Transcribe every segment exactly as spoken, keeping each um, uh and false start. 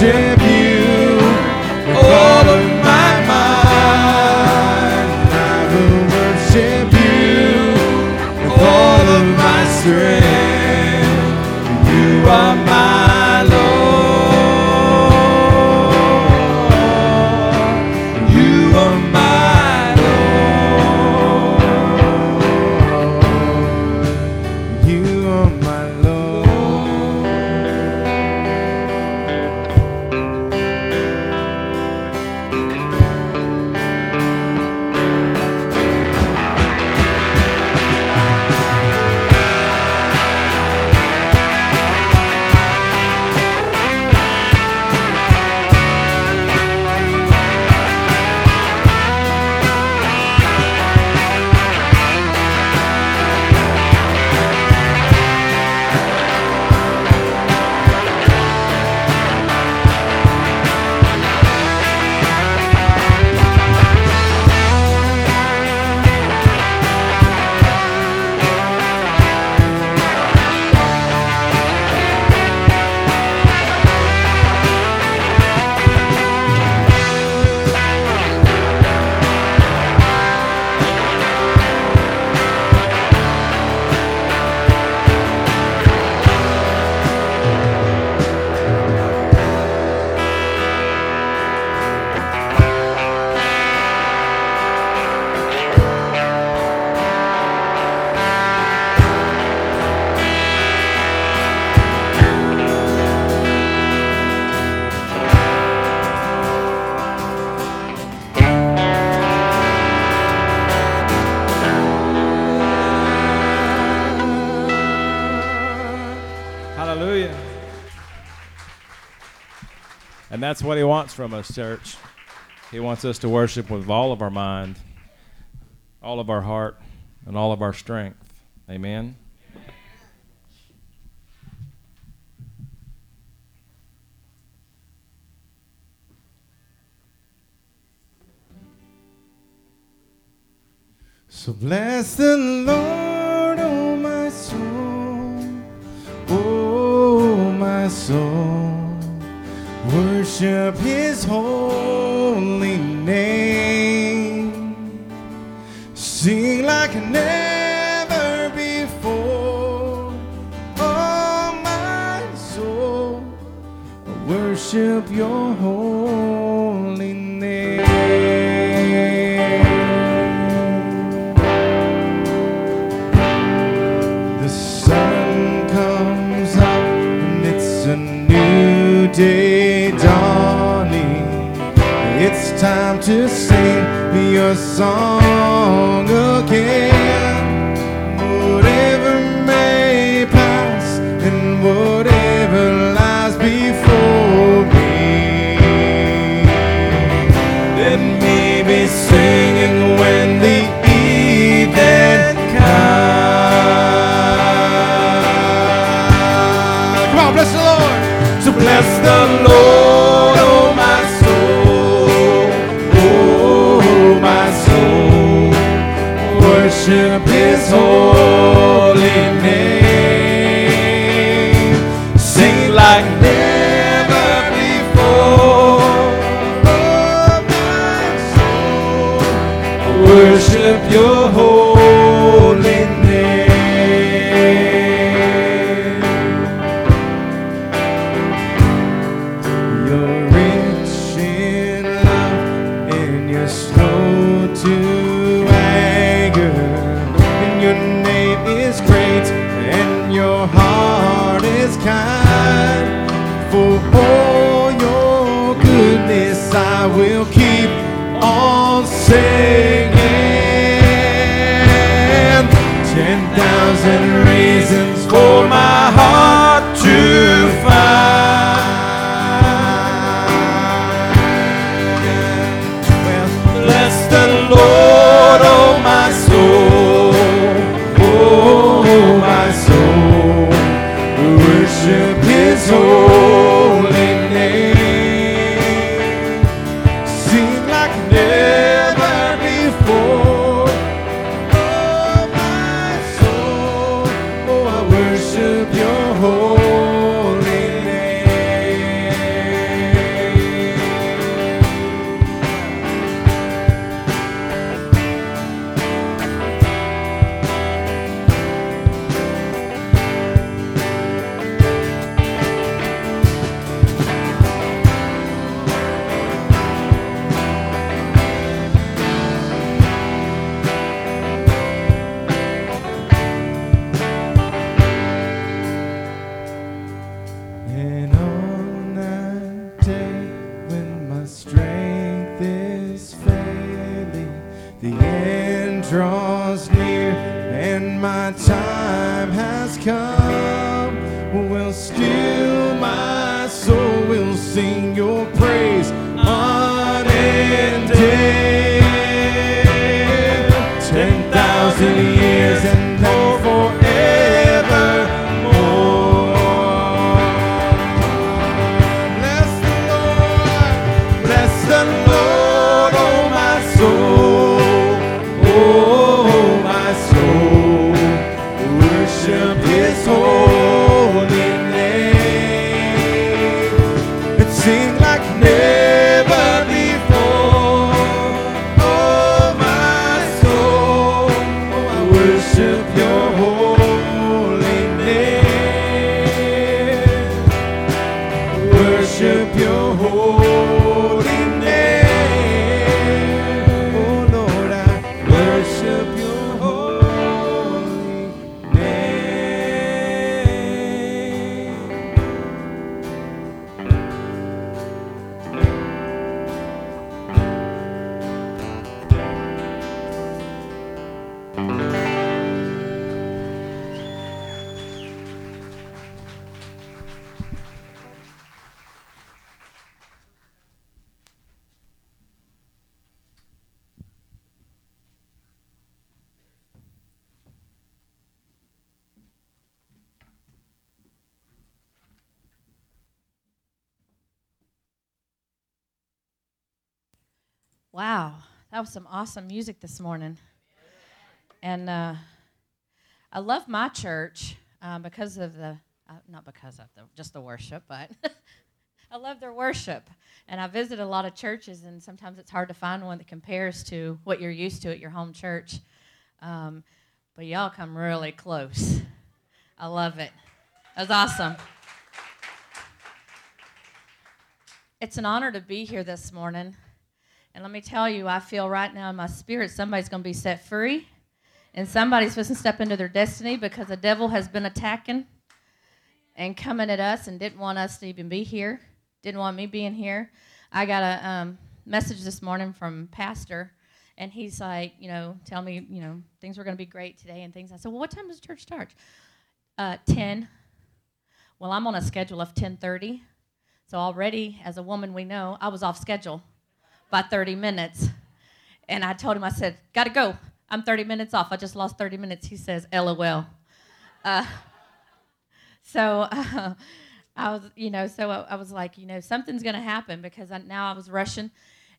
worship you with all of my mind. I will worship you with all of my strength. You are my Lord. You are my Lord. You are my And that's what he wants from us, church. He wants us to worship with all of our mind, all of our heart, and all of our strength. Amen? Amen. So bless the Lord, oh my soul, oh my soul. Worship his holy name. Sing like never before. Oh, my soul, worship your holy name. The sun comes up and it's a new day. It's time to sing your song again. Whatever may pass and whatever lies before me, let me be singing when the evening comes. Come on, bless the Lord. So bless the Lord. Worship his holy name. Sing like never before. Oh, my soul, worship your holy name. You're rich in love and you're slow to. Your heart is kind. For all your goodness I will keep on singing. Ten thousand reasons for my heart to find. Well, bless the Lord, oh my soul, oh my soul. Worship his holy name. Sing like never before. Oh, my soul, oh, I worship. my time has come. Well, still my soul will sing your praise unending. Ten thousand years and more, forevermore. Bless the Lord, bless the Lord, oh my soul, oh my soul, worship His holy name, and sing like never. Wow, that was some awesome music this morning. And uh, I love my church um, because of the, uh, not because of the, just the worship, but I love their worship. And I visit a lot of churches, and sometimes it's hard to find one that compares to what you're used to at your home church. Um, but y'all come really close. I love it. That was awesome. It's an honor to be here this morning. And let me tell you, I feel right now in my spirit somebody's going to be set free, and somebody's supposed to step into their destiny, because the devil has been attacking and coming at us and didn't want us to even be here, didn't want me being here. I got a um, message this morning from Pastor, and he's like, you know, tell me, you know, things were going to be great today and things. I said, well, what time does church start? Uh, ten. Well, I'm on a schedule of ten thirty, so already as a woman we know I was off schedule by thirty minutes. And I told him, I said, gotta go. I'm thirty minutes off. I just lost thirty minutes. He says, L O L. Uh, so uh, I was, you know, so I, I was like, you know, something's gonna happen, because I, now I was rushing.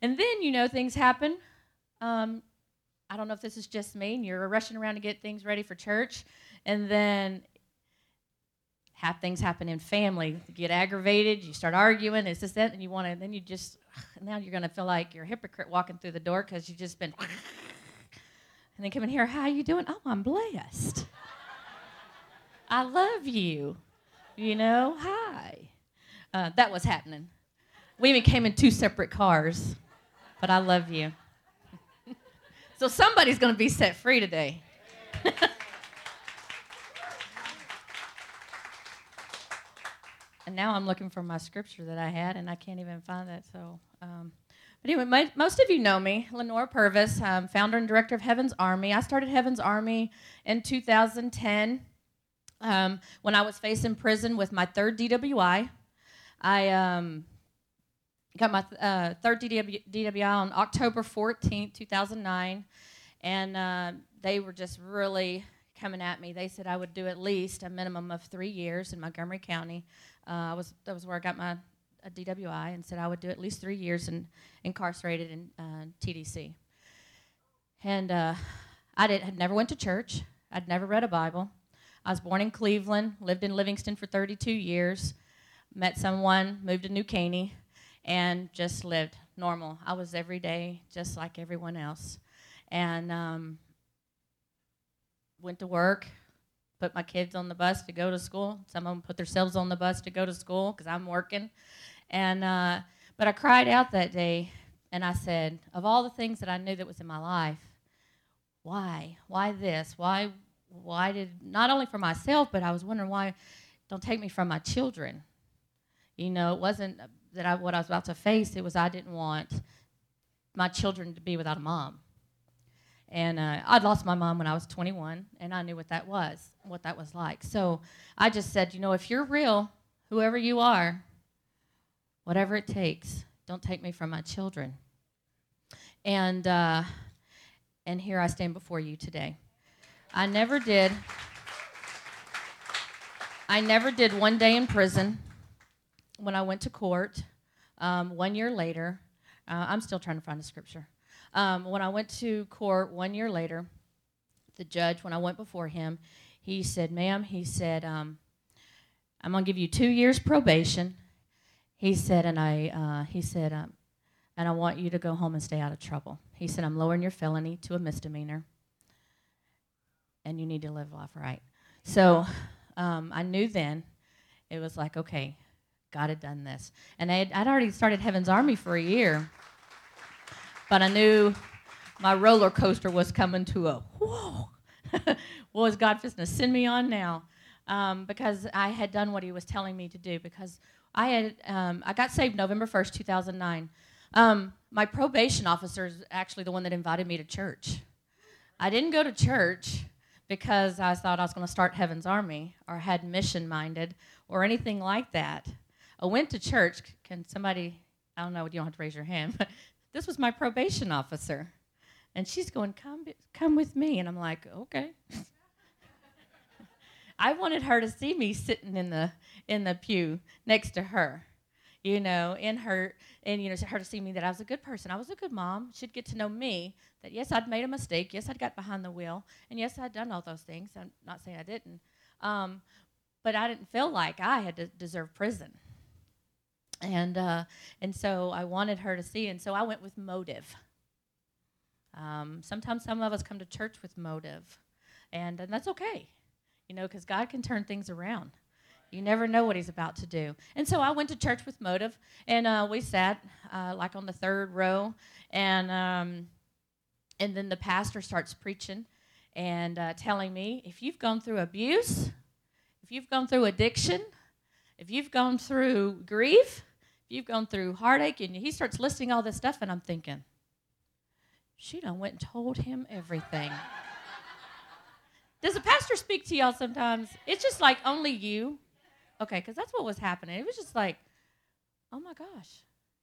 And then, you know, things happen. Um, I don't know if this is just me, and you're rushing around to get things ready for church. And then have things happen in family. You get aggravated, you start arguing, it's this, that, and you want to, then you just, now you're going to feel like you're a hypocrite walking through the door, because you've just been, and then come in here, how are you doing? Oh, I'm blessed. I love you. You know, hi. Uh, that was happening. We even came in two separate cars, but I love you. So somebody's going to be set free today. And now I'm looking for my scripture that I had, and I can't even find that. So, um, but anyway, my, most of you know me, Lenora Purvis, I'm founder and director of Heaven's Army. I started Heaven's Army in two thousand ten um, when I was facing prison with my third D W I. I um, got my uh, third D W I on October fourteenth, two thousand nine, and uh, they were just really coming at me. They said I would do at least a minimum of three years in Montgomery County. Uh, I was that was where I got my uh, D W I, and said I would do at least three years in, incarcerated in uh, T D C. And uh, I did, had never went to church. I'd never read a Bible. I was born in Cleveland, lived in Livingston for thirty-two years, met someone, moved to New Caney, and just lived normal. I was every day just like everyone else. And um, went to work, put my kids on the bus to go to school. Some of them put themselves on the bus to go to school because I'm working. And uh, but I cried out that day, and I said, of all the things that I knew that was in my life, why? Why this? Why Why did, not only for myself, but I was wondering why don't take me from my children. You know, it wasn't that I, what I was about to face. It was I didn't want my children to be without a mom. And uh, I'd lost my mom when I was twenty-one, and I knew what that was, what that was like. So I just said, you know, if you're real, whoever you are, whatever it takes, don't take me from my children. And uh, and here I stand before you today. I never did. I never did one day in prison. When I went to court, um, one year later, uh, I'm still trying to find a scripture. Um, when I went to court one year later, the judge, when I went before him, he said, ma'am, he said, um, I'm going to give you two years probation. He said, and I, uh, he said, um, and I want you to go home and stay out of trouble. He said, I'm lowering your felony to a misdemeanor, and you need to live life right. So um, I knew then, it was like, okay, God had done this. And I had, I'd already started Heaven's Army for a year. But I knew my roller coaster was coming to a, whoa, what is God fixing to send me on now? Um, because I had done what he was telling me to do. Because I had um, I got saved November first, two thousand nine. Um, my probation officer is actually the one that invited me to church. I didn't go to church because I thought I was going to start Heaven's Army or had mission-minded or anything like that. I went to church. Can somebody, I don't know, you don't have to raise your hand, but this was my probation officer, and she's going, come come with me, and I'm like, okay. I wanted her to see me sitting in the in the pew next to her, you know, in her, and, you know, her to see me that I was a good person. I was a good mom. She'd get to know me, that, yes, I'd made a mistake. Yes, I'd got behind the wheel, and, yes, I'd done all those things. I'm not saying I didn't, um, but I didn't feel like I had to deserve prison. And uh, and so I wanted her to see, and so I went with motive. Um, sometimes some of us come to church with motive, and, and that's okay, you know, because God can turn things around. You never know what he's about to do. And so I went to church with motive, and uh, we sat uh, like on the third row, and um, and then the pastor starts preaching and uh, telling me, if you've gone through abuse, if you've gone through addiction, if you've gone through grief, you've gone through heartache, and he starts listing all this stuff, and I'm thinking, she done went and told him everything. Does a pastor speak to y'all sometimes? It's just like, only you? Okay, because that's what was happening. It was just like, oh, my gosh,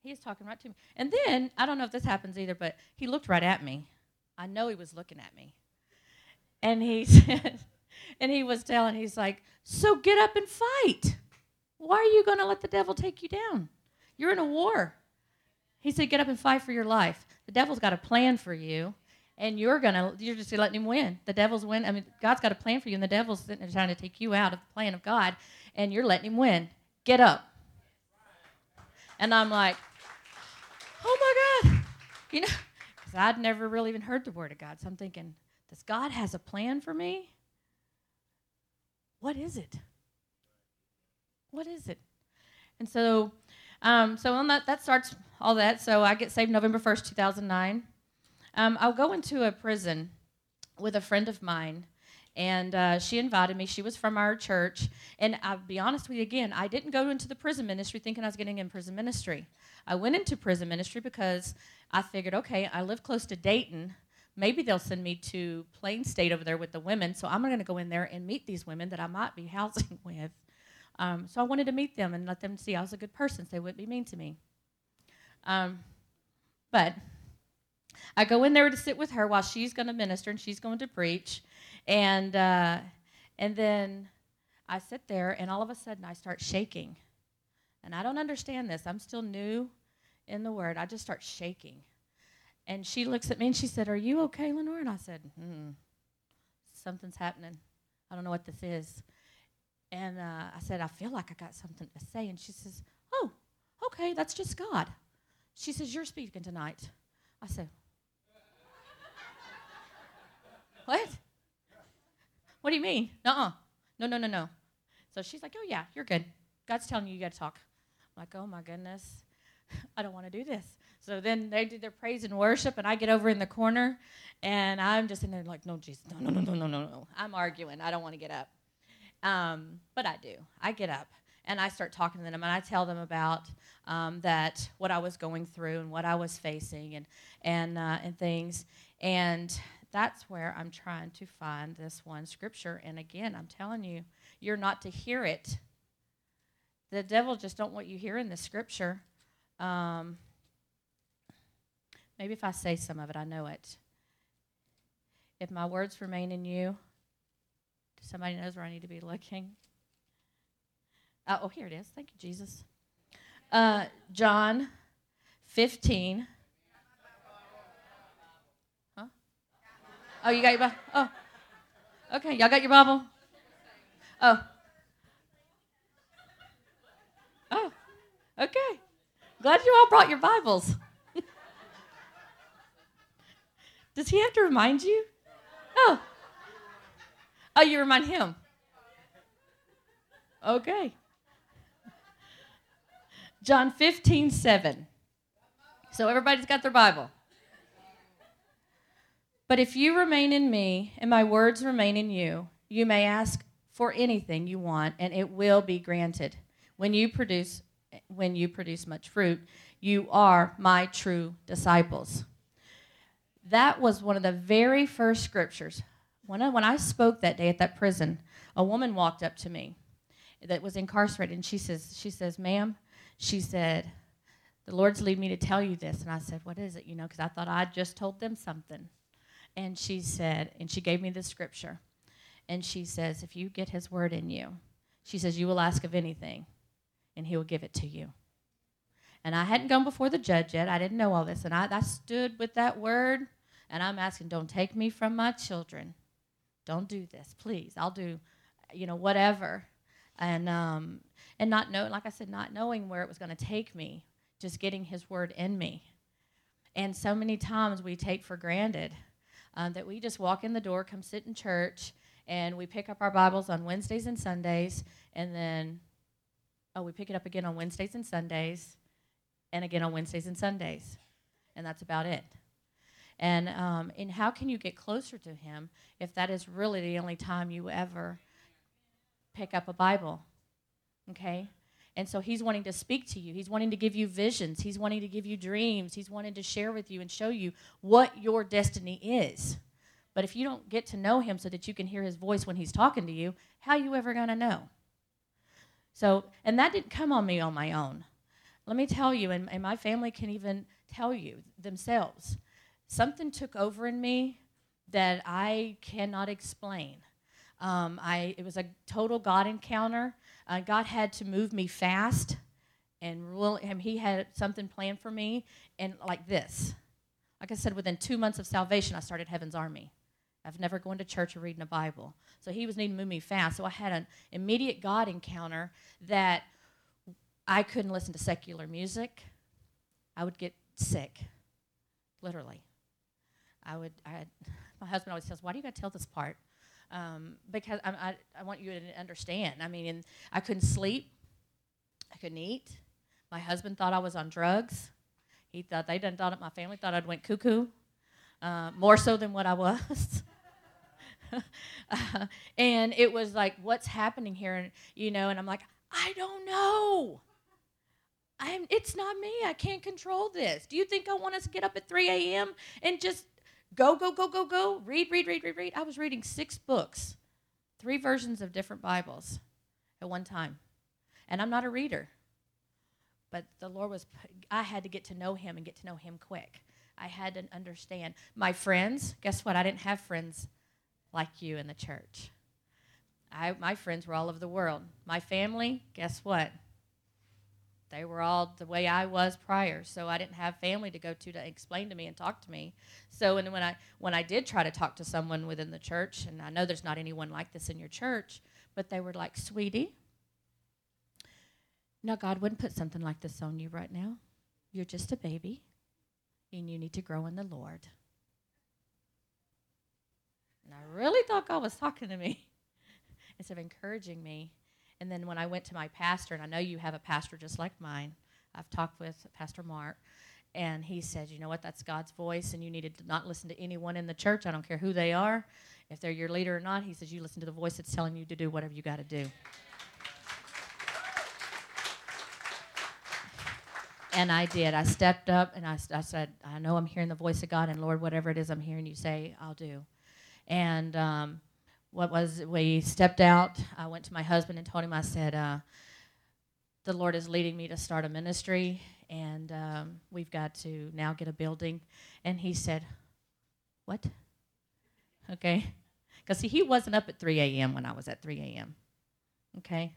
he is talking right to me. And then, I don't know if this happens either, but he looked right at me. I know he was looking at me. And he said, and he was telling, he's like, so get up and fight. Why are you going to let the devil take you down? You're in a war. He said, get up and fight for your life. The devil's got a plan for you, and you're gonna you're just letting him win. The devil's win. I mean, God's got a plan for you, and the devil's sitting there trying to take you out of the plan of God, and you're letting him win. Get up. And I'm like, oh, my God. You know, because I'd never really even heard the word of God. So I'm thinking, does God has a plan for me? What is it? What is it? And so um, so on that, that starts all that. So I get saved November first, two thousand nine. Um, I'll go into a prison with a friend of mine, and uh, she invited me. She was from our church. And I'll be honest with you again, I didn't go into the prison ministry thinking I was getting in prison ministry. I went into prison ministry because I figured, okay, I live close to Dayton. Maybe they'll send me to Plain State over there with the women, so I'm going to go in there and meet these women that I might be housing with. Um, so I wanted to meet them and let them see I was a good person, so they wouldn't be mean to me. Um, but I go in there to sit with her while she's going to minister and she's going to preach. And uh, and then I sit there, and all of a sudden I start shaking. And I don't understand this. I'm still new in the Word. I just start shaking. And she looks at me, and she said, are you okay, Lenora? And I said, mm, something's happening. I don't know what this is. And uh, I said, I feel like I got something to say. And she says, oh, okay, that's just God. She says, you're speaking tonight. I said, what? What do you mean? Nuh-uh. No, no, no, no. So she's like, oh, yeah, you're good. God's telling you you got to talk. I'm like, oh, my goodness. I don't want to do this. So then they did their praise and worship, and I get over in the corner, and I'm just in there like, no, Jesus, no, no, no, no, no, no. I'm arguing. I don't want to get up. Um, but I do. I get up, and I start talking to them, and I tell them about um, that, what I was going through and what I was facing and and uh, and things. And That's where I'm trying to find this one scripture. And again, I'm telling you, you're not to hear it. The devil just don't want you hearing this scripture. Um, maybe if I say some of it, I know it. If my words remain in you, somebody knows where I need to be looking. Uh, oh, here it is. Thank you, Jesus. Uh, John fifteen. Huh? Oh, you got your Bible? Oh. Okay, y'all got your Bible? Oh. Oh, okay. Glad you all brought your Bibles. Does he have to remind you? Oh. Oh, you remind him. Okay. John fifteen seven. So everybody's got their Bible. But if you remain in me and my words remain in you, you may ask for anything you want and it will be granted. When you produce when you produce much fruit, you are my true disciples. That was one of the very first scriptures. When I, when I spoke that day at that prison, a woman walked up to me that was incarcerated, and she says, she says, ma'am, she said, the Lord's lead me to tell you this. And I said, what is it? You know, because I thought I just told them something. And she said, and she gave me the scripture. And she says, if you get his word in you, she says, you will ask of anything, and he will give it to you. And I hadn't gone before the judge yet. I didn't know all this. And I, I stood with that word, and I'm asking, don't take me from my children. Don't do this, please. I'll do, you know, whatever. And um, and not know, like I said, not knowing where it was going to take me, just getting his word in me. And so many times we take for granted um, that we just walk in the door, come sit in church, and we pick up our Bibles on Wednesdays and Sundays, and then, oh, we pick it up again on Wednesdays and Sundays, and again on Wednesdays and Sundays. And that's about it. And um, and how can you get closer to him if that is really the only time you ever pick up a Bible, okay? And so he's wanting to speak to you. He's wanting to give you visions. He's wanting to give you dreams. He's wanting to share with you and show you what your destiny is. But if you don't get to know him so that you can hear his voice when he's talking to you, how are you ever going to know? So, and that didn't come on me on my own. Let me tell you, and, and my family can even tell you themselves, something took over in me that I cannot explain. Um, I it was a total God encounter. Uh, God had to move me fast, and really, him, he had something planned for me, and like this. Like I said, within two months of salvation, I started Heaven's Army. I've never gone to church or reading a Bible. So he was needing to move me fast. So I had an immediate God encounter that I couldn't listen to secular music. I would get sick, literally. I would, I, my husband always says, why do you got to tell this part? Um, because I, I, I want you to understand. I mean, and I couldn't sleep. I couldn't eat. My husband thought I was on drugs. He thought, they done thought it, my family thought I'd went cuckoo, uh, more so than what I was. uh, and it was like, what's happening here? And, you know, and I'm like, I don't know. I'm, it's not me. I can't control this. Do you think I want us to get up at three a.m. and just go, go, go, go, go, read, read, read, read, read? I was reading six books, three versions of different Bibles at one time. And I'm not a reader. But the Lord was, I had to get to know him and get to know him quick. I had to understand. My friends, guess what? I didn't have friends like you in the church. I, my friends were all over the world. My family, guess what? They were all the way I was prior, so I didn't have family to go to to explain to me and talk to me. So and when I when I did try to talk to someone within the church, and I know there's not anyone like this in your church, but they were like, sweetie, no, God wouldn't put something like this on you right now. You're just a baby, and you need to grow in the Lord. And I really thought God was talking to me instead of encouraging me. And then when I went to my pastor, and I know you have a pastor just like mine, I've talked with Pastor Mark, and he said, you know what, that's God's voice, and you need to not listen to anyone in the church. I don't care who they are, if they're your leader or not. He says, you listen to the voice that's telling you to do whatever you got to do. And I did. I stepped up and I, I said, I know I'm hearing the voice of God, and Lord, whatever it is I'm hearing you say, I'll do. And um, what was it? We stepped out. I went to my husband and told him, I said, uh, the Lord is leading me to start a ministry, and um, we've got to now get a building. And he said, what? Okay. Because he wasn't up at three a.m. when I was at three a.m. Okay.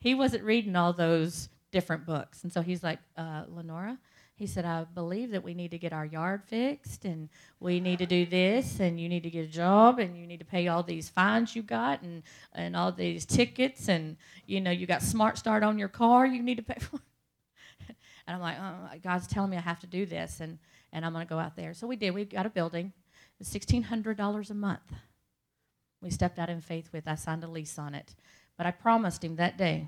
He wasn't reading all those different books. And so he's like, uh, Lenora, he said, I believe that we need to get our yard fixed, and we need to do this, and you need to get a job, and you need to pay all these fines you got, and, and all these tickets, and, you know, you got Smart Start on your car you need to pay for. And I'm like, oh, God's telling me I have to do this, and, and I'm going to go out there. So we did. We got a building. It was sixteen hundred dollars a month. We stepped out in faith with. I signed a lease on it. But I promised him that day,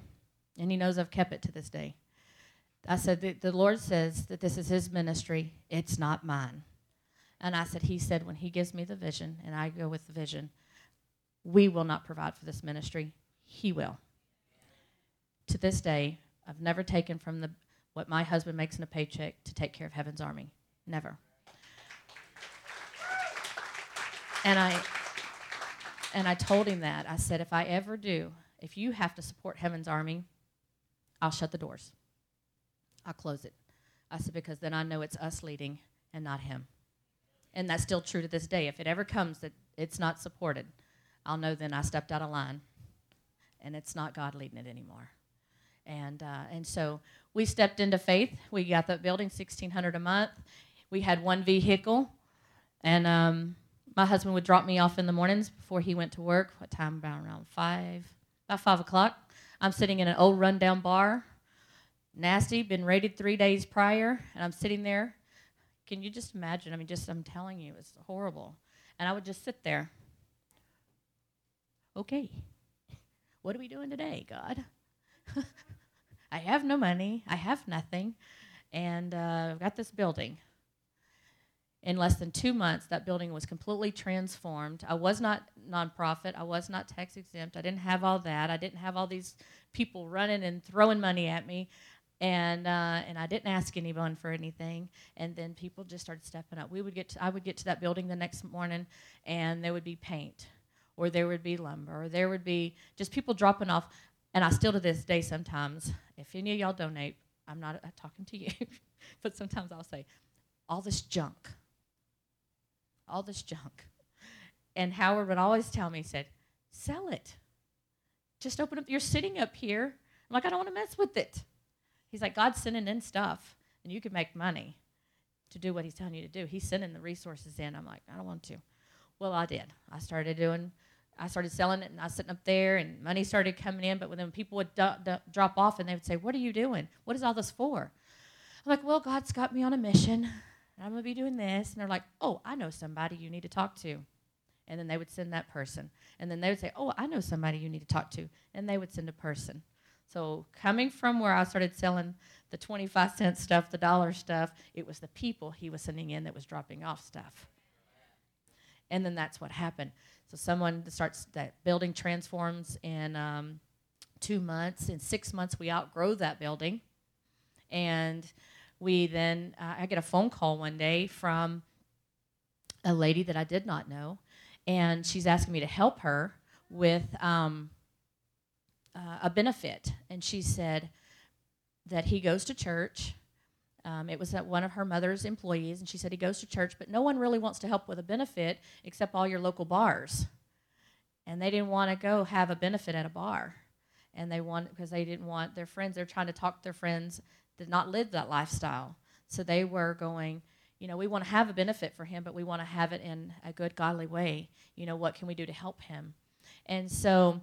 and he knows I've kept it to this day. I said, the, the Lord says that this is his ministry. It's not mine. And I said, he said, when he gives me the vision, and I go with the vision, we will not provide for this ministry. He will. To this day, I've never taken from the what my husband makes in a paycheck to take care of Heaven's Army. Never. And I, and I told him that. I said, if I ever do, if you have to support Heaven's Army, I'll shut the doors. I'll close it. I said, because then I know it's us leading and not him. And that's still true to this day. If it ever comes that it's not supported, I'll know then I stepped out of line, and it's not God leading it anymore. And uh, and so we stepped into faith. We got the building, sixteen hundred dollars a month. We had one vehicle, and um, my husband would drop me off in the mornings before he went to work. What time? About around five. About five o'clock. I'm sitting in an old rundown bar. Nasty, been raided three days prior, and I'm sitting there. Can you just imagine? I mean, just I'm telling you, it's horrible. And I would just sit there. Okay, what are we doing today, God? I have no money. I have nothing. And uh, I've got this building. In less than two months, that building was completely transformed. I was not nonprofit. I was not tax exempt. I didn't have all that. I didn't have all these people running and throwing money at me. And uh, and I didn't ask anyone for anything. And then people just started stepping up. We would get to, I would get to that building the next morning, and there would be paint, or there would be lumber, or there would be just people dropping off. And I still to this day sometimes, if any of y'all donate, I'm not I'm talking to you, but sometimes I'll say, all this junk. all this junk. And Howard would always tell me, he said, sell it. Just open up. You're sitting up here. I'm like, I don't want to mess with it. He's like, God's sending in stuff, and you can make money to do what he's telling you to do. He's sending the resources in. I'm like, I don't want to. Well, I did. I started doing, I started selling it, and I was sitting up there, and money started coming in. But when people would d- d- drop off, and they would say, what are you doing? What is all this for? I'm like, well, God's got me on a mission. I'm going to be doing this. And they're like, oh, I know somebody you need to talk to. And then they would send that person. And then they would say, oh, I know somebody you need to talk to. And they would send a person. So coming from where I started selling the twenty-five cent stuff, the dollar stuff, it was the people he was sending in that was dropping off stuff. And then that's what happened. So someone starts, that building transforms in um, two months. In six months, we outgrow that building. And we then, uh, I get a phone call one day from a lady that I did not know, and she's asking me to help her with um, uh, a benefit. And she said that he goes to church. Um, it was at one of her mother's employees, and she said he goes to church, but no one really wants to help with a benefit except all your local bars. And they didn't want to go have a benefit at a bar, and they want because they didn't want their friends. They're trying to talk to their friends did not live that lifestyle. So they were going, you know, we want to have a benefit for him, but we want to have it in a good, godly way. You know, what can we do to help him? And so,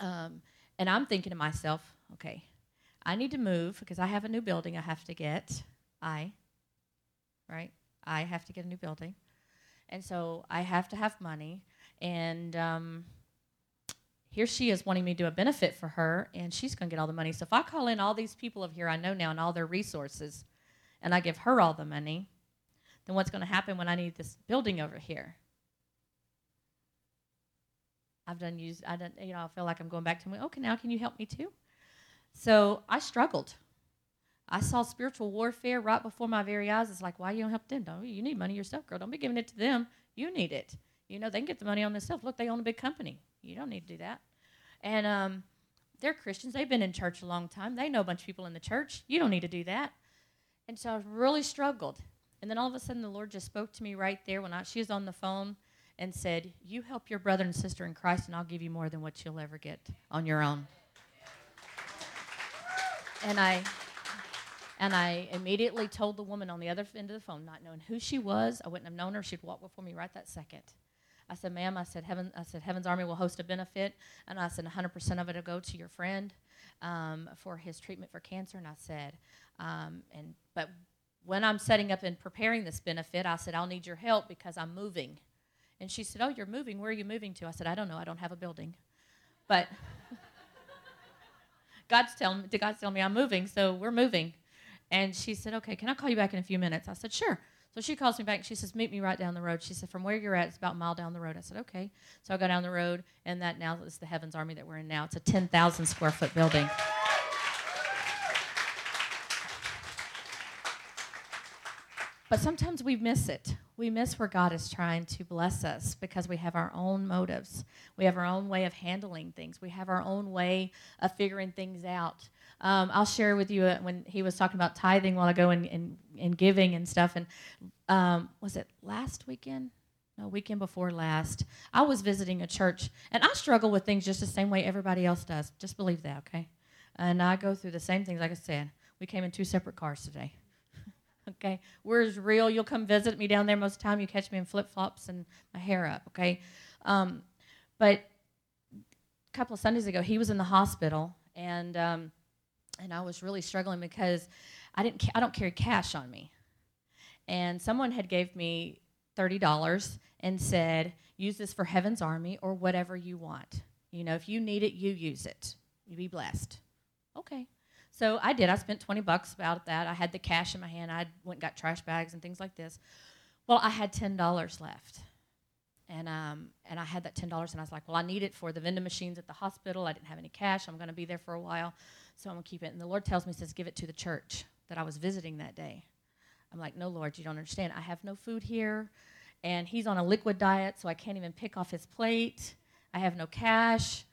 um, and I'm thinking to myself, okay, I need to move because I have a new building I have to get. I, right? I have to get a new building. And so I have to have money. And um, here she is wanting me to do a benefit for her, and she's going to get all the money. So if I call in all these people up here I know now and all their resources, and I give her all the money, then what's going to happen when I need this building over here? I've done used, I don't, you know, I feel like I'm going back to, okay, now can you help me too? So I struggled. I saw spiritual warfare right before my very eyes. It's like, why you don't help them? Don't you need money yourself, girl? Don't be giving it to them. You need it. You know, they can get the money on themselves. Look, they own a big company. You don't need to do that. And um, they're Christians. They've been in church a long time. They know a bunch of people in the church. You don't need to do that. And so I really struggled. And then all of a sudden, the Lord just spoke to me right there when I, she was on the phone and said, you help your brother and sister in Christ, and I'll give you more than what you'll ever get on your own. And I... And I immediately told the woman on the other end of the phone, not knowing who she was. I wouldn't have known her. She'd walk before me right that second. I said, ma'am, I said, Heaven, I said, Heaven's Army will host a benefit. And I said, one hundred percent of it will go to your friend um, for his treatment for cancer. And I said, um, and but when I'm setting up and preparing this benefit, I said, I'll need your help because I'm moving. And she said, oh, you're moving. Where are you moving to? I said, I don't know. I don't have a building. But God's telling me, God's telling me I'm moving, so we're moving. And she said, okay, can I call you back in a few minutes? I said, sure. So she calls me back. She says, meet me right down the road. She said, from where you're at, it's about a mile down the road. I said, okay. So I go down the road, and that now is the Heaven's Army that we're in now. It's a ten thousand square foot building. But sometimes we miss it. We miss where God is trying to bless us because we have our own motives. We have our own way of handling things. We have our own way of figuring things out. Um, I'll share with you uh, when he was talking about tithing while ago and, and, and giving and stuff. And um, was it last weekend? No, weekend before last. I was visiting a church, and I struggle with things just the same way everybody else does. Just believe that, okay? And I go through the same things. Like I said, we came in two separate cars today. Okay, we're as real. You'll come visit me down there most of the time. You catch me in flip-flops and my hair up, okay? Um, but a couple of Sundays ago, he was in the hospital, and um, and I was really struggling because I didn't. Ca- I don't carry cash on me. And someone had gave me thirty dollars and said, use this for Heaven's Army or whatever you want. You know, if you need it, you use it. You be blessed. Okay. So I did. I spent twenty bucks about that. I had the cash in my hand. I went and got trash bags and things like this. Well, I had ten dollars left. And um, and I had that ten dollars, and I was like, well, I need it for the vending machines at the hospital. I didn't have any cash. I'm going to be there for a while, so I'm going to keep it. And the Lord tells me, says, give it to the church that I was visiting that day. I'm like, no, Lord, you don't understand. I have no food here, and he's on a liquid diet, so I can't even pick off his plate. I have no cash,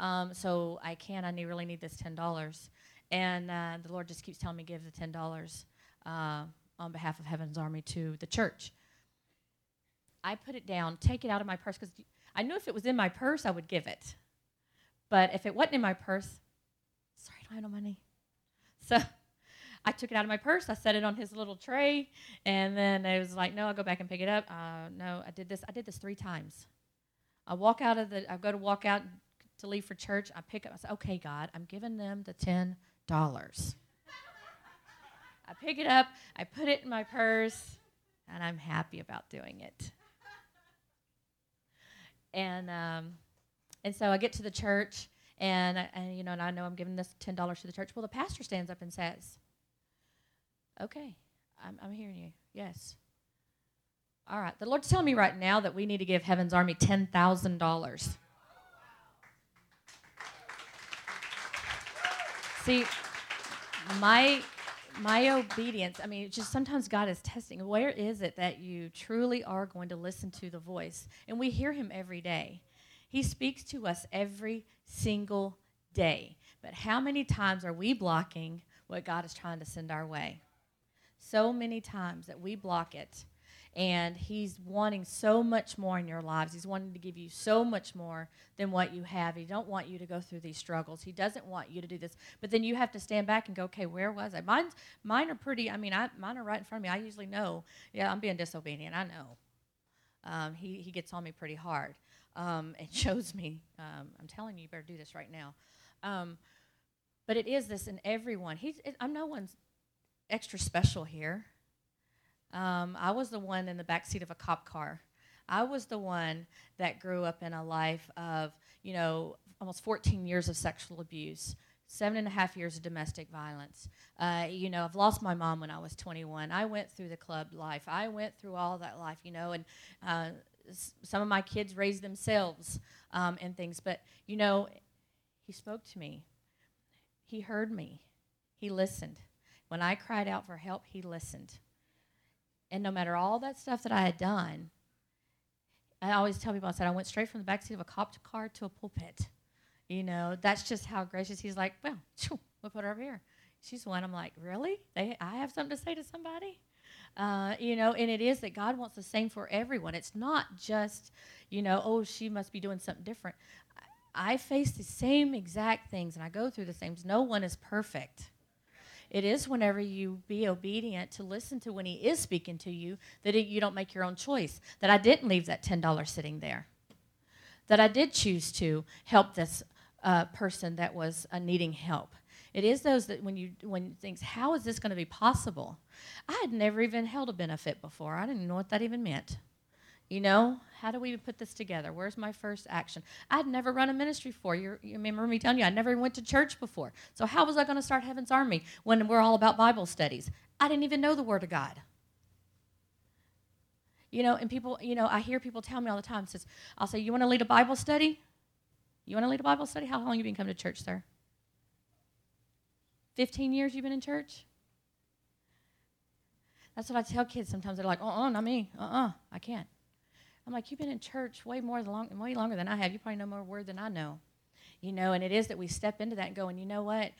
um, so I can't. I need, really need this ten dollars. And uh, the Lord just keeps telling me, give the ten dollars uh, on behalf of Heaven's Army to the church. I put it down, take it out of my purse, because I knew if it was in my purse, I would give it. But if it wasn't in my purse, sorry, I don't have no money. So I took it out of my purse. I set it on his little tray. And then it was like, no, I'll go back and pick it up. Uh, no, I did this. I did this three times. I walk out of the, I go to walk out to leave for church. I pick up, I say, okay, God, I'm giving them the ten dollars. dollars. I pick it up, I put it in my purse, and I'm happy about doing it. And um, and so I get to the church, and I, and you know, and I know I'm giving this ten dollars to the church. Well, the pastor stands up and says, "Okay, I'm I'm hearing you. Yes. All right. The Lord's telling me right now that we need to give Heaven's Army ten thousand dollars." See, my my obedience, I mean, just sometimes God is testing. Where is it that you truly are going to listen to the voice? And we hear him every day. He speaks to us every single day. But how many times are we blocking what God is trying to send our way? So many times that we block it. And he's wanting so much more in your lives. He's wanting to give you so much more than what you have. He don't want you to go through these struggles. He doesn't want you to do this. But then you have to stand back and go, okay, where was I? Mine's, mine are pretty, I mean, I, mine are right in front of me. I usually know, yeah, I'm being disobedient. I know. Um, he, he gets on me pretty hard. Um, it shows me. Um, I'm telling you, you better do this right now. Um, but it is this in everyone. He's, it, I'm no one's extra special here. Um, I was the one in the backseat of a cop car. I was the one that grew up in a life of, you know, almost fourteen years of sexual abuse, seven and a half years of domestic violence. Uh, you know, I've lost my mom when I was twenty-one. I went through the club life. I went through all that life, you know, and uh, s- some of my kids raised themselves um, and things. But, you know, he spoke to me. He heard me. He listened. When I cried out for help, he listened. And no matter all that stuff that I had done, I always tell people, I said, I went straight from the backseat of a cop car to a pulpit. You know, that's just how gracious. He's like, well, we'll put her over here. She's one. I'm like, really? They, I have something to say to somebody? Uh, you know, and it is that God wants the same for everyone. It's not just, you know, oh, she must be doing something different. I, I face the same exact things, and I go through the same. No one is perfect. It is whenever you be obedient to listen to when he is speaking to you that it, you don't make your own choice, that I didn't leave that ten dollars sitting there, that I did choose to help this uh, person that was uh, needing help. It is those that when you when things, how is this going to be possible? I had never even held a benefit before. I didn't know what that even meant. You know, how do we even put this together? Where's my first action? I'd never run a ministry before. You're, you remember me telling you, I never even went to church before. So how was I going to start Heaven's Army when we're all about Bible studies? I didn't even know the Word of God. You know, and people, you know, I hear people tell me all the time, says, I'll say, you want to lead a Bible study? You want to lead a Bible study? How long have you been coming to church, sir? fifteen years you've been in church? That's what I tell kids sometimes. They're like, uh-uh, not me. Uh-uh, I can't. I'm like, you've been in church way more than long, way longer than I have. You probably know more word than I know. You know, and it is that we step into that and go, and you know what?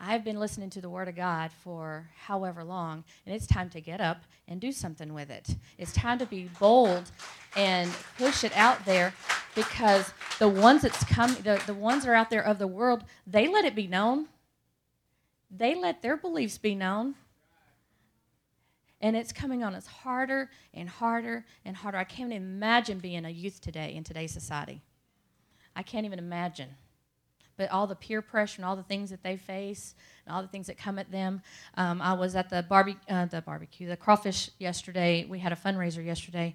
I've been listening to the Word of God for however long, and it's time to get up and do something with it. It's time to be bold and push it out there, because the ones that's come, the, the ones that are out there of the world, they let it be known. They let their beliefs be known. And it's coming on us harder and harder and harder. I can't imagine being a youth today in today's society. I can't even imagine. But all the peer pressure and all the things that they face and all the things that come at them. Um, I was at the, barbe- uh, the barbecue, the crawfish yesterday. We had a fundraiser yesterday.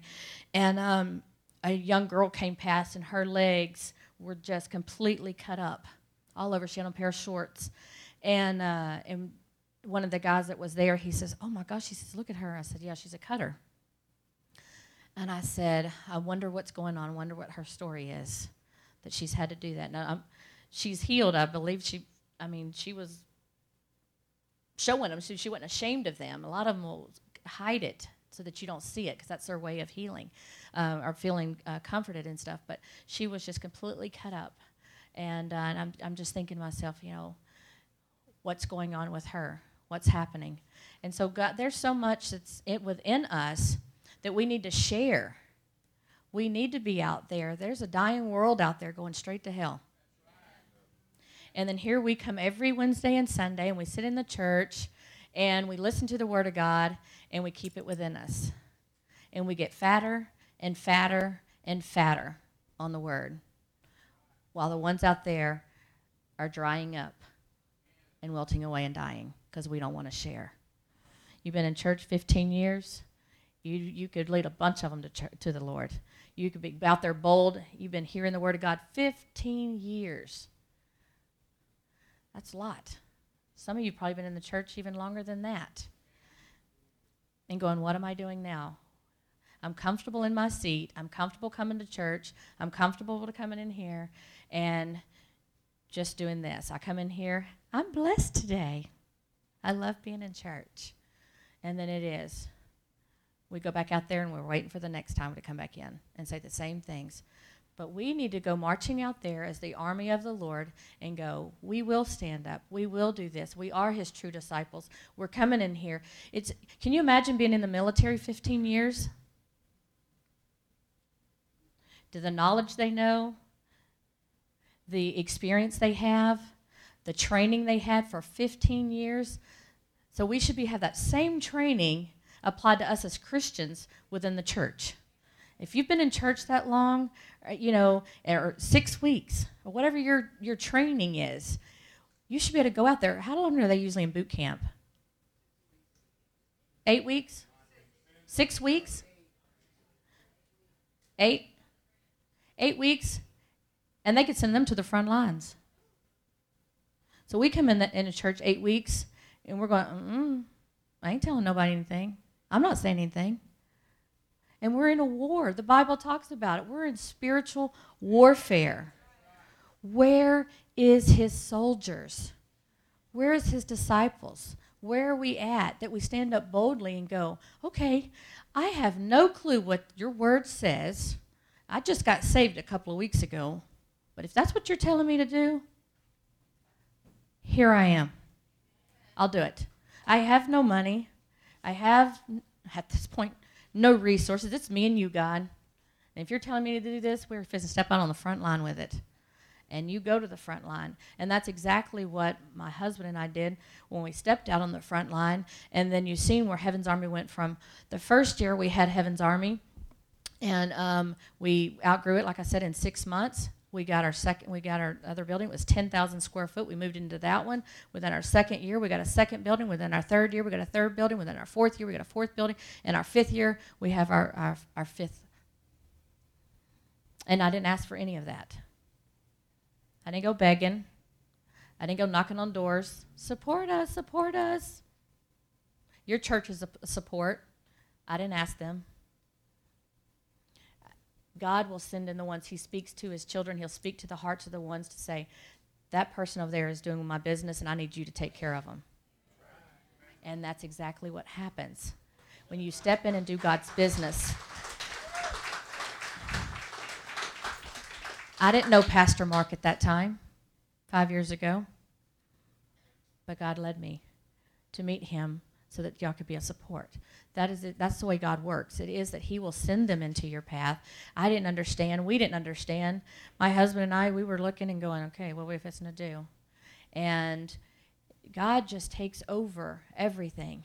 And um, a young girl came past, and her legs were just completely cut up all over. She had on a pair of shorts. And uh, and one of the guys that was there, he says, oh, my gosh. He says, look at her. I said, yeah, she's a cutter. And I said, I wonder what's going on. I wonder what her story is that she's had to do that. Now, I'm, she's healed, I believe. She, I mean, she was showing them. So she wasn't ashamed of them. A lot of them will hide it so that you don't see it, because that's their way of healing uh, or feeling uh, comforted and stuff. But she was just completely cut up. And, uh, and I'm I'm just thinking to myself, you know, what's going on with her, what's happening. And so God, there's so much that's it within us that we need to share. We need to be out there. There's a dying world out there going straight to hell. And then here we come every Wednesday and Sunday, and we sit in the church, and we listen to the Word of God, and we keep it within us. And we get fatter and fatter and fatter on the Word, while the ones out there are drying up and wilting away and dying, because we don't want to share. You've been in church fifteen years. You you could lead a bunch of them to church, to the Lord. You could be out there bold. You've been hearing the Word of God fifteen years. That's a lot. Some of you have probably been in the church even longer than that. And going, what am I doing now? I'm comfortable in my seat. I'm comfortable coming to church. I'm comfortable coming in here and just doing this. I come in here, I'm blessed today. I love being in church. And then it is. We go back out there, and we're waiting for the next time to come back in and say the same things. But we need to go marching out there as the army of the Lord and go, we will stand up. We will do this. We are his true disciples. We're coming in here. It's. Can you imagine being in the military fifteen years? To the knowledge they know, the experience they have, the training they had for fifteen years. So we should be have that same training applied to us as Christians within the church. If you've been in church that long, you know, or six weeks, or whatever your, your training is, you should be able to go out there. How long are they usually in boot camp? Eight weeks? Six weeks? Eight? Eight weeks? And they could send them to the front lines. So we come in the, in a church eight weeks, and we're going, mm-mm, I ain't telling nobody anything. I'm not saying anything. And we're in a war. The Bible talks about it. We're in spiritual warfare. Where is his soldiers? Where is his disciples? where are we at, that we stand up boldly and go, okay, I have no clue what your word says. I just got saved a couple of weeks ago, but if that's what you're telling me to do, here I am. I'll do it. I have no money. I have, at this point, no resources. It's me and you, God. And if you're telling me to do this, we're fixing to step out on the front line with it. And you go to the front line. And that's exactly what my husband and I did when we stepped out on the front line. And then you've seen where Heaven's Army went from. The first year we had Heaven's Army, and um, we outgrew it, like I said, in six months. We got our second. We got our other building. It was ten thousand square foot. We moved into that one. Within our second year, we got a second building. Within our third year, we got a third building. Within our fourth year, we got a fourth building. And our fifth year, we have our, our, our fifth. And I didn't ask for any of that. I didn't go begging. I didn't go knocking on doors. Support us, support us. Your church is a support. I didn't ask them. God will send in the ones he speaks to his children. He'll speak to the hearts of the ones to say, that person over there is doing my business and I need you to take care of them. And that's exactly what happens when you step in and do God's business. I didn't know Pastor Mark at that time, five years ago, but God led me to meet him so that y'all could be a support. That is it. That's the way God works. It is that he will send them into your path. I didn't understand. We didn't understand. My husband and I, we were looking and going, okay, what are we fixing to do? And God just takes over everything.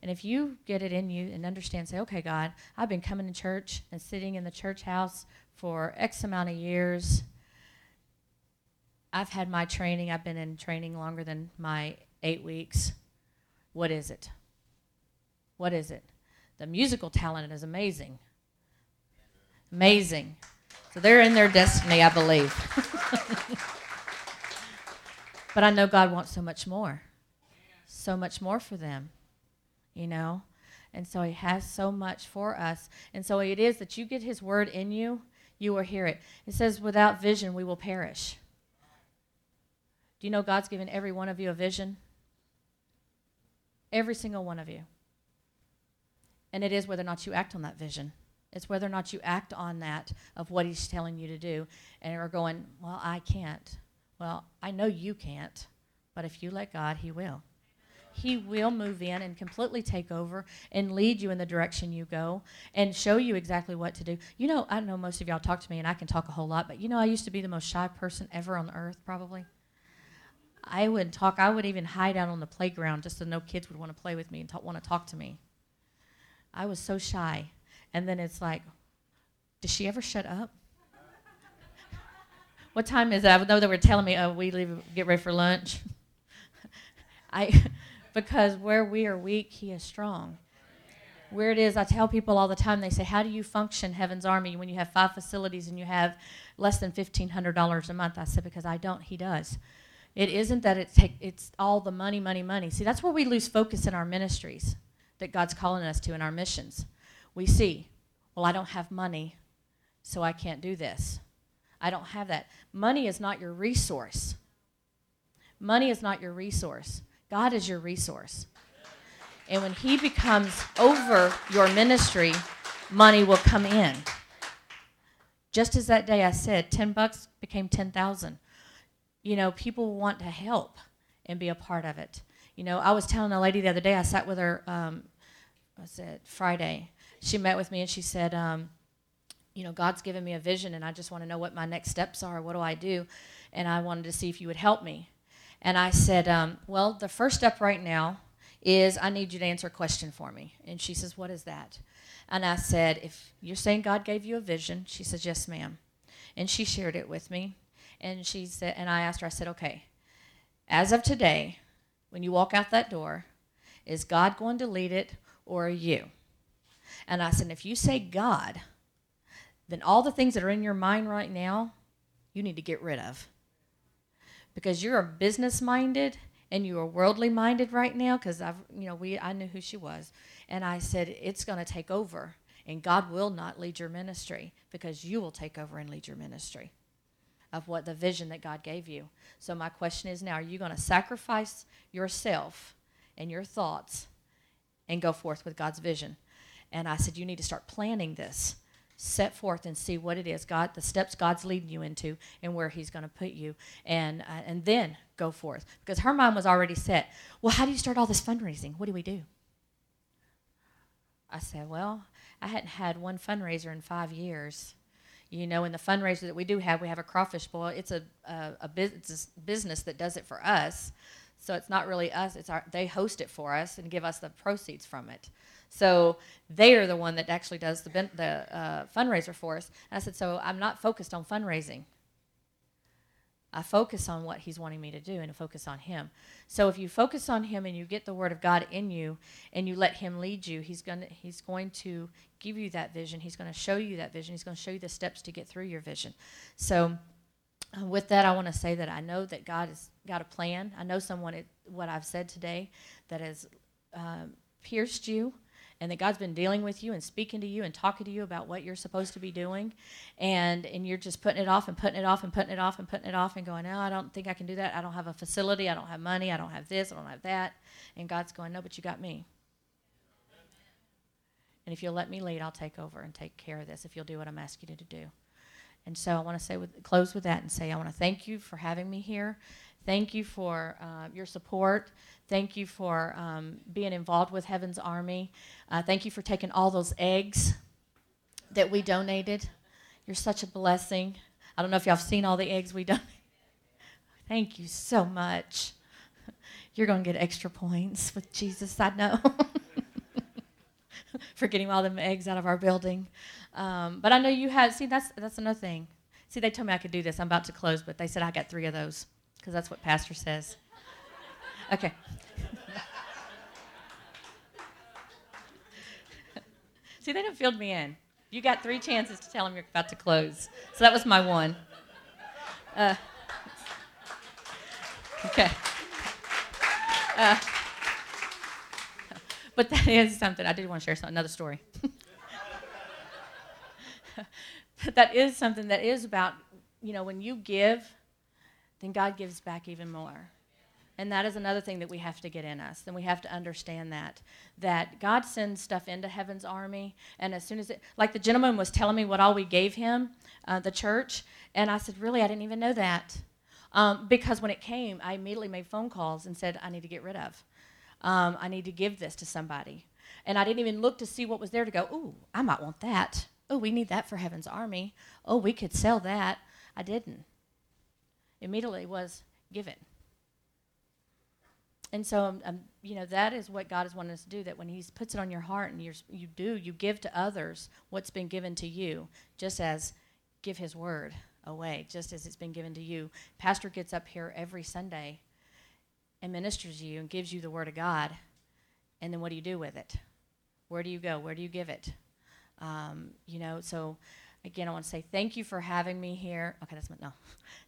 And if you get it in you and understand, say, okay, God, I've been coming to church and sitting in the church house for X amount of years. I've had my training. I've been in training longer than my eight weeks. What is it? What is it? The musical talent is amazing. Amazing. So they're in their destiny, I believe. But I know God wants so much more. So much more for them, you know. And so he has so much for us. And so it is that you get his word in you, you will hear it. It says, without vision, we will perish. Do you know God's given every one of you a vision? Every single one of you. And it is whether or not you act on that vision. It's whether or not you act on that of what he's telling you to do. And you're going, well, I can't. Well, I know you can't. But if you let God, he will. He will move in and completely take over and lead you in the direction you go and show you exactly what to do. You know, I know most of y'all talk to me, and I can talk a whole lot. But, you know, I used to be the most shy person ever on earth, probably. I would talk. I would even hide out on the playground just so no kids would want to play with me and t- want to talk to me. I was so shy. And then it's like, does she ever shut up? What time is it? I know they were telling me, oh, we leave, get ready for lunch. I, because where we are weak, he is strong. Where it is, I tell people all the time, they say, how do you function, Heaven's Army, when you have five facilities and you have less than fifteen hundred dollars a month? I said, because I don't, he does. It isn't that it take, it's all the money, money, money. See, that's where we lose focus in our ministries that God's calling us to in our missions. We see, well, I don't have money, so I can't do this. I don't have that. Money is not your resource. Money is not your resource. God is your resource. And when he becomes over your ministry, money will come in. Just as that day I said, ten bucks became ten thousand. You know, people want to help and be a part of it. You know, I was telling a lady the other day, I sat with her, um, was it Friday? She met with me and she said, um, you know, God's given me a vision and I just want to know what my next steps are. What do I do? And I wanted to see if you would help me. And I said, um, well, the first step right now is I need you to answer a question for me. And she says, what is that? And I said, if you're saying God gave you a vision, she says, yes, ma'am. And she shared it with me. And she said, and I asked her, I said, okay, as of today, when you walk out that door, is God going to lead it or are you? And I said, if you say God, then all the things that are in your mind right now, you need to get rid of. Because you're business-minded and you are worldly-minded right now because, I've, you know, we I knew who she was. And I said, it's going to take over, and God will not lead your ministry because you will take over and lead your ministry of what the vision that God gave you. So my question is now, are you going to sacrifice yourself and your thoughts and go forth with God's vision. And I said, you need to start planning this. Set forth and see what it is, God, the steps God's leading you into and where he's going to put you, and uh, and then go forth. Because her mind was already set. Well, how do you start all this fundraising? What do we do? I said, well, I hadn't had one fundraiser in five years. You know, in the fundraiser that we do have, we have a crawfish boil. It's a, a, a business, business that does it for us. So it's not really us. It's our, they host it for us and give us the proceeds from it. So they are the one that actually does the, ben- the uh, fundraiser for us. And I said, so I'm not focused on fundraising. I focus on what he's wanting me to do and focus on him. So if you focus on him and you get the word of God in you and you let him lead you, he's going to, he's going to give you that vision. He's going to show you that vision. He's going to show you the steps to get through your vision. So with that, I want to say that I know that God has got a plan. I know someone, it, what I've said today, that has um, pierced you. And that God's been dealing with you and speaking to you and talking to you about what you're supposed to be doing. And and you're just putting it off and putting it off and putting it off and putting it off and going, no, I don't think I can do that. I don't have a facility. I don't have money. I don't have this. I don't have that. And God's going, no, but you got me. And if you'll let me lead, I'll take over and take care of this if you'll do what I'm asking you to do. And so I want to say with, close with that and say I want to thank you for having me here. Thank you for uh, your support. Thank you for um, being involved with Heaven's Army. Uh, thank you for taking all those eggs that we donated. You're such a blessing. I don't know if y'all have seen all the eggs we donated. Thank you so much. You're going to get extra points with Jesus, I know, for getting all them eggs out of our building. Um, but I know you had, see, that's that's another thing. See, they told me I could do this. I'm about to close, but they said I got three of those. Because that's what Pastor says. Okay. See, they didn't field me in. You got three chances to tell them you're about to close. So that was my one. Uh, okay. Uh, but that is something. I did want to share some, another story. But that is something that is about, you know, when you give, then God gives back even more. And that is another thing that we have to get in us, and we have to understand that, that God sends stuff into Heaven's Army, and as soon as it, like the gentleman was telling me what all we gave him, uh, the church, and I said, really, I didn't even know that. Um, because when it came, I immediately made phone calls and said, I need to get rid of. Um, I need to give this to somebody. And I didn't even look to see what was there to go, ooh, I might want that. Oh, we need that for Heaven's Army. Oh, we could sell that. I didn't. Immediately was given. And so, um, um, you know, that is what God is wanting us to do, that when he puts it on your heart and you're, you do, you give to others what's been given to you, just as give his word away, just as it's been given to you. Pastor gets up here every Sunday and ministers you and gives you the word of God, and then what do you do with it? Where do you go? Where do you give it? Um, you know, so... Again, I want to say thank you for having me here. Okay, that's my, no.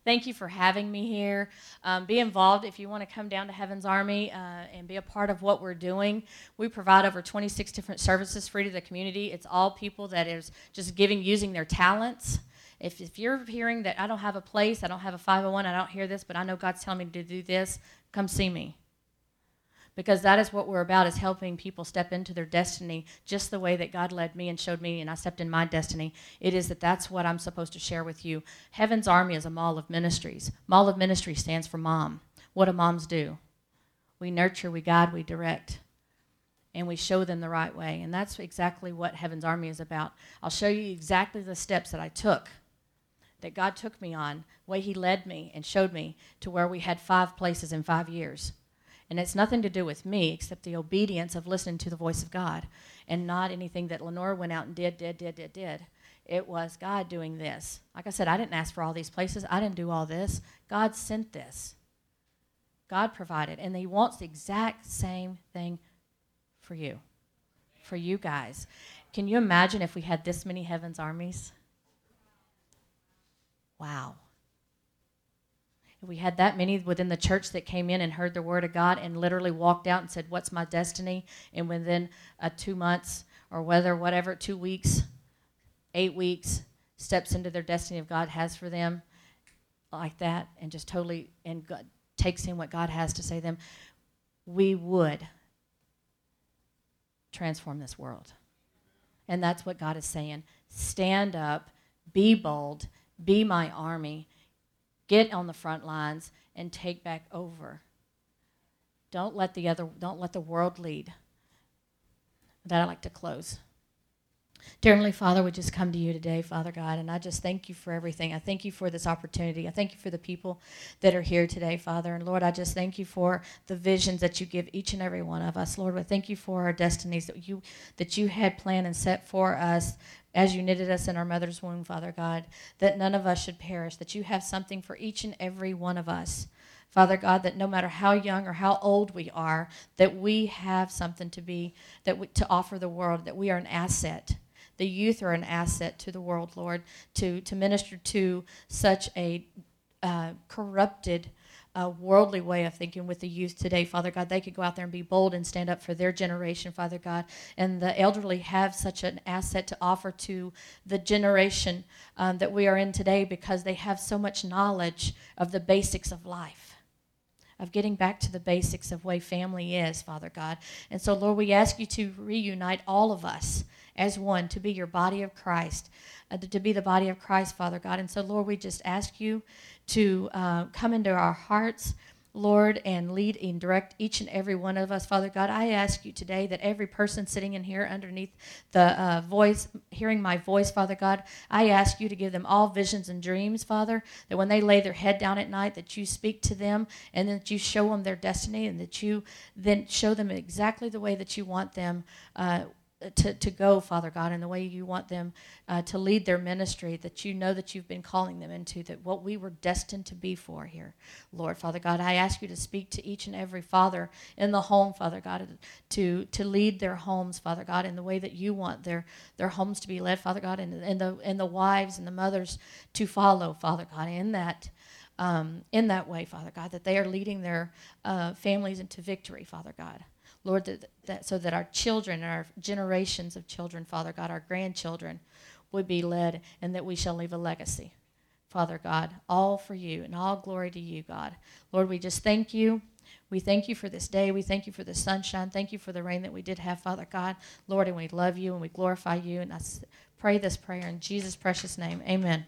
Thank you for having me here. Um, be involved if you want to come down to Heaven's Army uh, and be a part of what we're doing. We provide over twenty-six different services free to the community. It's all people that is just giving, using their talents. If, if you're hearing that I don't have a place, I don't have a five oh one, I don't hear this, but I know God's telling me to do this, come see me. Because that is what we're about, is helping people step into their destiny just the way that God led me and showed me and I stepped in my destiny. It is that that's what I'm supposed to share with you. Heaven's Army is a mall of ministries. Mall of ministry stands for mom. What do moms do? We nurture, we guide, we direct, and we show them the right way. And that's exactly what Heaven's Army is about. I'll show you exactly the steps that I took, that God took me on, the way he led me and showed me to where we had five places in five years. And it's nothing to do with me except the obedience of listening to the voice of God, and not anything that Lenora went out and did, did, did, did, did. It was God doing this. Like I said, I didn't ask for all these places. I didn't do all this. God sent this. God provided. And he wants the exact same thing for you, for you guys. Can you imagine if we had this many Heaven's Armies? Wow. We had that many within the church that came in and heard the word of God and literally walked out and said, what's my destiny? And within uh, two months or whether whatever, two weeks, eight weeks, steps into their destiny of God has for them like that, and just totally and God takes in what God has to say to them, we would transform this world. And that's what God is saying. Stand up, be bold, be my army, get on the front lines and take back over. Don't let the other, don't let the world lead. With that, I like to close. Dear Heavenly Father, we just come to you today, Father God, and I just thank you for everything. I thank you for this opportunity. I thank you for the people that are here today, Father. And Lord, I just thank you for the visions that you give each and every one of us. Lord, I thank you for our destinies that you that you had planned and set for us as you knitted us in our mother's womb, Father God, that none of us should perish, that you have something for each and every one of us. Father God, that no matter how young or how old we are, that we have something to be, that we, to offer the world, that we are an asset. The youth are an asset to the world, Lord, to, to minister to such a uh, corrupted, uh, worldly way of thinking with the youth today, Father God. They could go out there and be bold and stand up for their generation, Father God. And the elderly have such an asset to offer to the generation um, that we are in today, because they have so much knowledge of the basics of life, of getting back to the basics of way family is, Father God. And so, Lord, we ask you to reunite all of us as one, to be your body of Christ, uh, to be the body of Christ, Father God. And so, Lord, we just ask you to uh, come into our hearts, Lord, and lead and direct each and every one of us, Father God. I ask you today that every person sitting in here underneath the uh, voice, hearing my voice, Father God, I ask you to give them all visions and dreams, Father, that when they lay their head down at night, that you speak to them and that you show them their destiny, and that you then show them exactly the way that you want them uh To, to go, Father God, in the way you want them uh, to lead their ministry, that you know that you've been calling them into, that what we were destined to be for here, Lord, Father God. I ask you to speak to each and every father in the home, Father God, to to lead their homes, Father God, in the way that you want their their homes to be led, Father God, and, and the and the wives and the mothers to follow, Father God, in that um, in that way, Father God, that they are leading their uh, families into victory, Father God. Lord, that, that so that our children and our generations of children, Father God, our grandchildren would be led, and that we shall leave a legacy, Father God, all for you and all glory to you, God. Lord, we just thank you. We thank you for this day. We thank you for the sunshine. Thank you for the rain that we did have, Father God. Lord, and we love you and we glorify you. And I pray this prayer in Jesus' precious name. Amen.